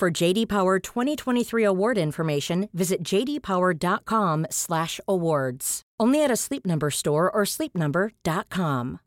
For JD Power 2023 award information, visit jdpower.com/awards. Only at a Sleep Number store or sleepnumber.com.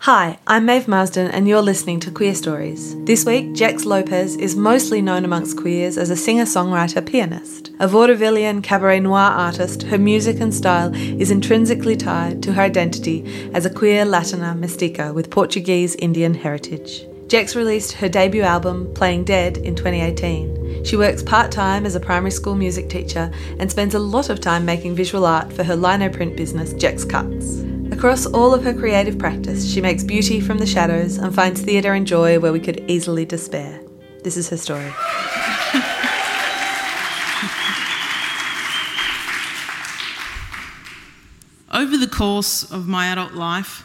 Hi, I'm Maeve Marsden and you're listening to Queer Stories. This week, Jex Lopez is mostly known amongst queers as a singer-songwriter-pianist. A vaudevillian cabaret noir artist, her music and style is intrinsically tied to her identity as a queer Latina mystica with Portuguese Indian heritage. Jex released her debut album, Playing Dead, in 2018. She works part-time as a primary school music teacher and spends a lot of time making visual art for her linoprint business, Jex Cuts. Across all of her creative practice, she makes beauty from the shadows and finds theatre and joy where we could easily despair. This is her story. Over the course of my adult life,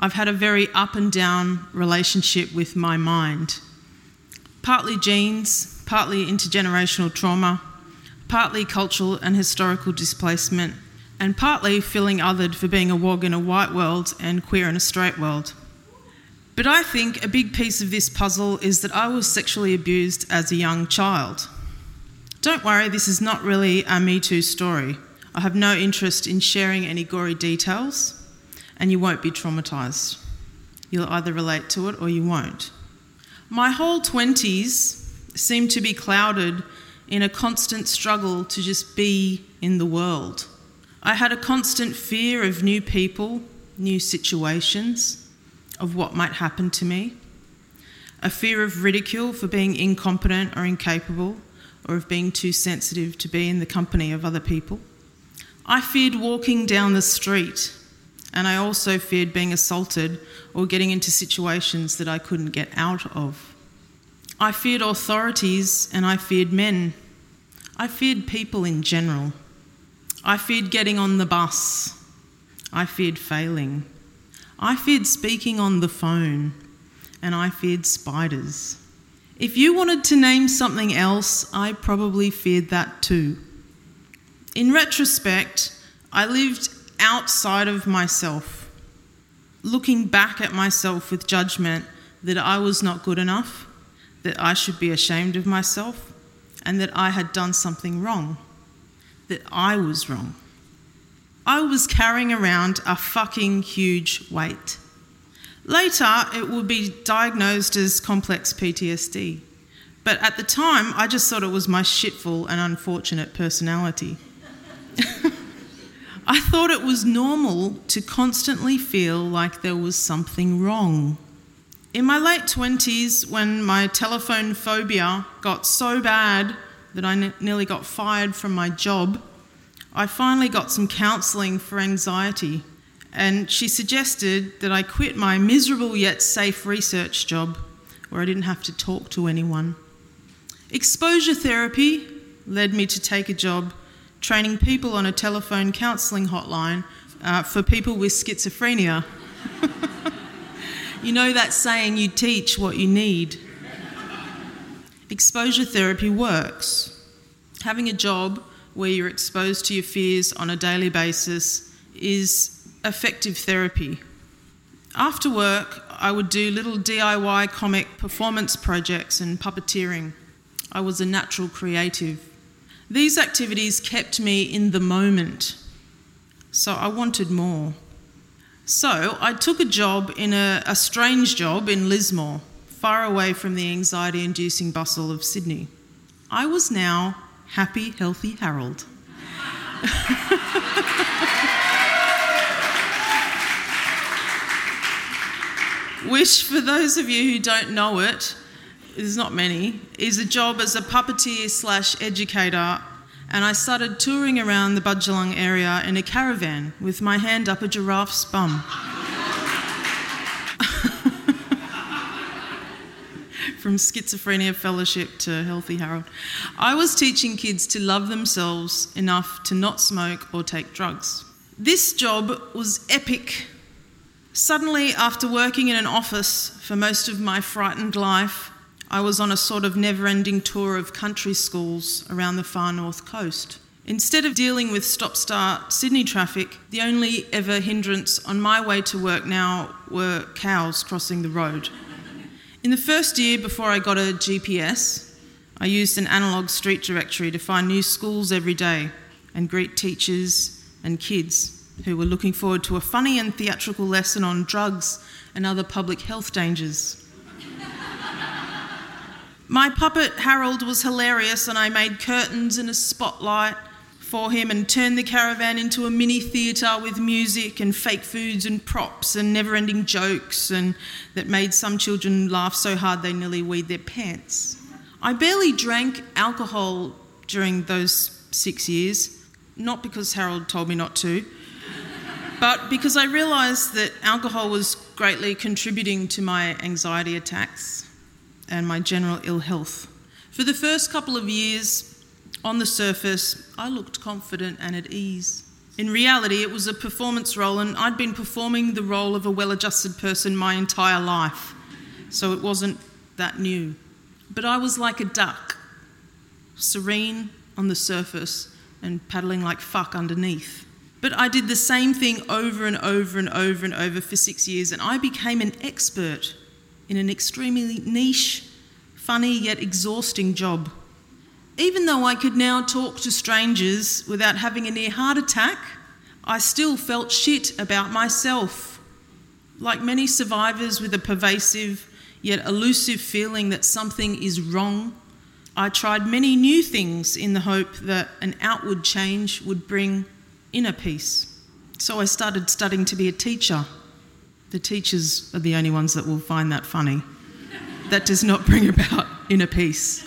I've had a very up and down relationship with my mind. Partly genes, partly intergenerational trauma, partly cultural and historical displacement, and partly feeling othered for being a wog in a white world and queer in a straight world. But I think a big piece of this puzzle is that I was sexually abused as a young child. Don't worry, this is not really a Me Too story. I have no interest in sharing any gory details, and you won't be traumatised. You'll either relate to it or you won't. My whole 20s seemed to be clouded in a constant struggle to just be in the world. I had a constant fear of new people, new situations, of what might happen to me, a fear of ridicule for being incompetent or incapable, or of being too sensitive to be in the company of other people. I feared walking down the street, and I also feared being assaulted or getting into situations that I couldn't get out of. I feared authorities and I feared men. I feared people in general. I feared getting on the bus. I feared failing. I feared speaking on the phone. And I feared spiders. If you wanted to name something else, I probably feared that too. In retrospect, I lived outside of myself, looking back at myself with judgment that I was not good enough, that I should be ashamed of myself, and that I had done something wrong. That I was wrong. I was carrying around a fucking huge weight. Later, it would be diagnosed as complex PTSD, but at the time, I just thought it was my shitful and unfortunate personality. I thought it was normal to constantly feel like there was something wrong. In my late 20s, when my telephone phobia got so bad that I nearly got fired from my job, I finally got some counselling for anxiety, and she suggested that I quit my miserable yet safe research job where I didn't have to talk to anyone. Exposure therapy led me to take a job training people on a telephone counselling hotline for people with schizophrenia. You know that saying, you teach what you need. Exposure therapy works. Having a job where you're exposed to your fears on a daily basis is effective therapy. After work, I would do little DIY comic performance projects and puppeteering. I was a natural creative. These activities kept me in the moment, so I wanted more. So I took a job in a strange job in Lismore, far away from the anxiety-inducing bustle of Sydney. I was now Happy Healthy Harold. Which, for those of you who don't know it, there's not many, is a job as a puppeteer/educator, and I started touring around the Budgelung area in a caravan with my hand up a giraffe's bum. from Schizophrenia Fellowship to Healthy Harold. I was teaching kids to love themselves enough to not smoke or take drugs. This job was epic. Suddenly, after working in an office for most of my frightened life, I was on a sort of never-ending tour of country schools around the far north coast. Instead of dealing with stop-start Sydney traffic, the only ever hindrance on my way to work now were cows crossing the road. In the first year before I got a GPS, I used an analogue street directory to find new schools every day and greet teachers and kids who were looking forward to a funny and theatrical lesson on drugs and other public health dangers. My puppet Harold was hilarious, and I made curtains and a spotlight for him and turned the caravan into a mini theatre with music and fake foods and props and never-ending jokes and that made some children laugh so hard they nearly weed their pants. I barely drank alcohol during those 6 years, not because Harold told me not to, but because I realised that alcohol was greatly contributing to my anxiety attacks and my general ill health. For the first couple of years, on the surface, I looked confident and at ease. In reality, it was a performance role, and I'd been performing the role of a well-adjusted person my entire life, so it wasn't that new. But I was like a duck, serene on the surface and paddling like fuck underneath. But I did the same thing over and over and over and over for 6 years, and I became an expert in an extremely niche, funny yet exhausting job. Even though I could now talk to strangers without having a near heart attack, I still felt shit about myself. Like many survivors with a pervasive yet elusive feeling that something is wrong, I tried many new things in the hope that an outward change would bring inner peace. So I started studying to be a teacher. The teachers are the only ones that will find that funny. That does not bring about inner peace.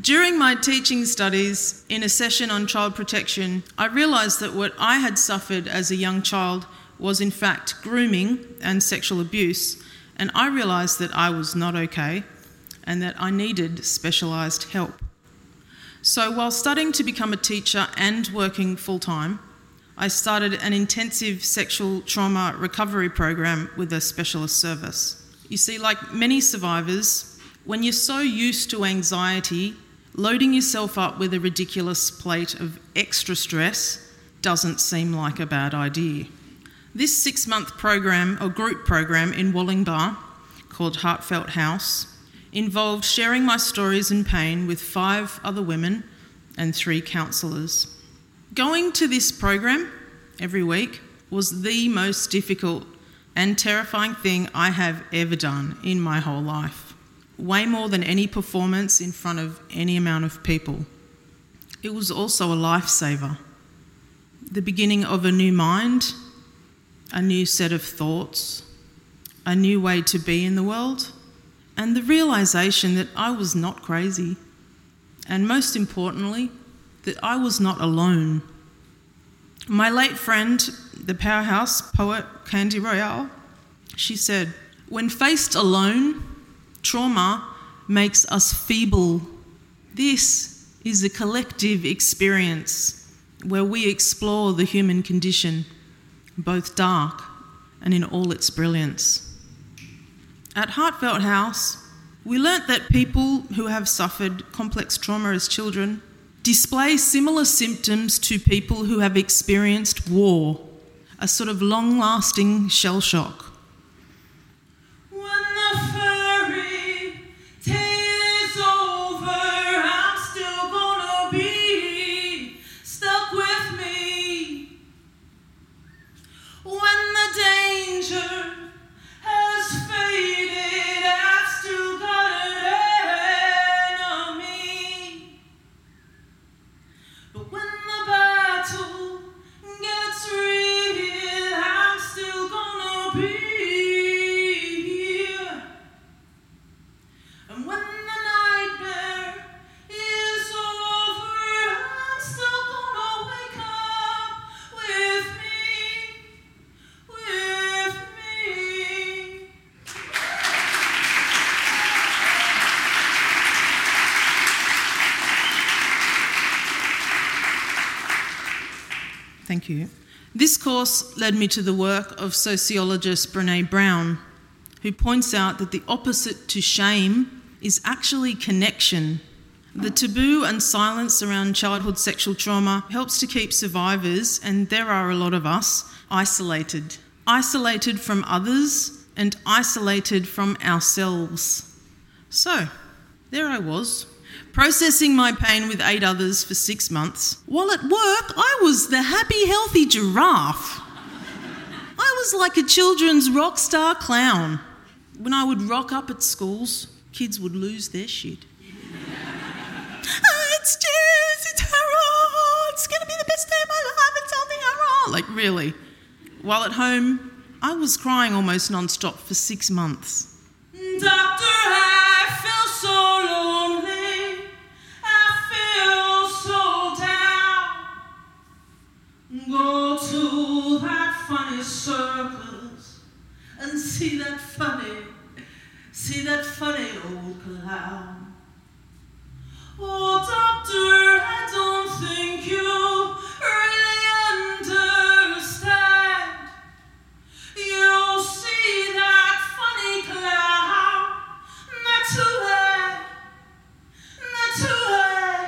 During my teaching studies in a session on child protection, I realised that what I had suffered as a young child was in fact grooming and sexual abuse, and I realised that I was not okay and that I needed specialised help. So while studying to become a teacher and working full-time, I started an intensive sexual trauma recovery program with a specialist service. You see, like many survivors, when you're so used to anxiety, loading yourself up with a ridiculous plate of extra stress doesn't seem like a bad idea. This 6-month program, or group program, in Wollongbar, called Heartfelt House, involved sharing my stories and pain with 5 other women and 3 counsellors. Going to this program every week was the most difficult and terrifying thing I have ever done in my whole life, way more than any performance in front of any amount of people. It was also a lifesaver, the beginning of a new mind, a new set of thoughts, a new way to be in the world, and the realisation that I was not crazy, and most importantly, that I was not alone. My late friend, the powerhouse poet Candy Royale, she said, "When faced alone, trauma makes us feeble. This is a collective experience where we explore the human condition, both dark and in all its brilliance." At Heartfelt House, we learnt that people who have suffered complex trauma as children display similar symptoms to people who have experienced war, a sort of long-lasting shell shock. Peace. Thank you. This course led me to the work of sociologist Brené Brown, who points out that the opposite to shame is actually connection. The taboo and silence around childhood sexual trauma helps to keep survivors, and there are a lot of us, isolated. Isolated from others and isolated from ourselves. So, there I was, processing my pain with 8 others for 6 months. While at work, I was the happy, healthy giraffe. I was like a children's rock star clown. When I would rock up at schools, kids would lose their shit. It's Jess, it's Harold, it's going to be the best day of my life, it's only Harold. Like, really? While at home, I was crying almost non-stop for 6 months. Doctor, I feel so lonely, I feel so down. Go to that funny circus and see that funny old clown. Oh, doctor, I don't think you really understand. You see that funny clown, not too high, not too high,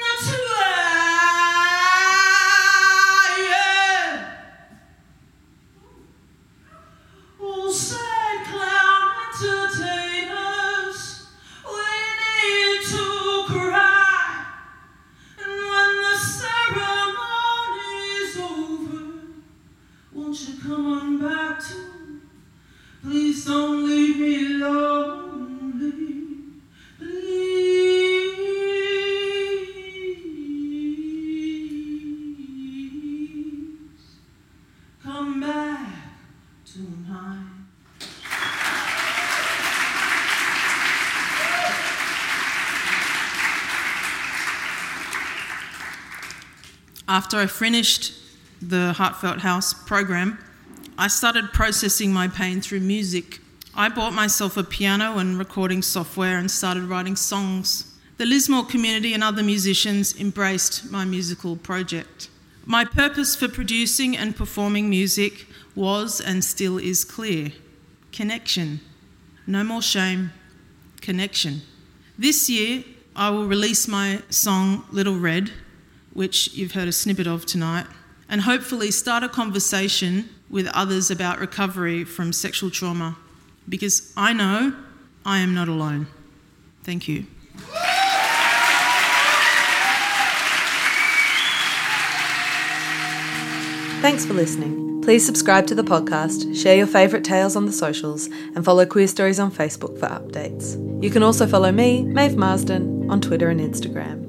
not too high, yeah. Oh, sad clown entertainment. Come on back to, please don't leave me lonely, please come back to mine. After I finished the Heartfelt House program, I started processing my pain through music. I bought myself a piano and recording software and started writing songs. The Lismore community and other musicians embraced my musical project. My purpose for producing and performing music was and still is clear. Connection. No more shame. Connection. This year, I will release my song Little Red, which you've heard a snippet of tonight, and hopefully start a conversation with others about recovery from sexual trauma, because I know I am not alone. Thank you. Thanks for listening. Please subscribe to the podcast, share your favourite tales on the socials, and follow Queer Stories on Facebook for updates. You can also follow me, Maeve Marsden, on Twitter and Instagram.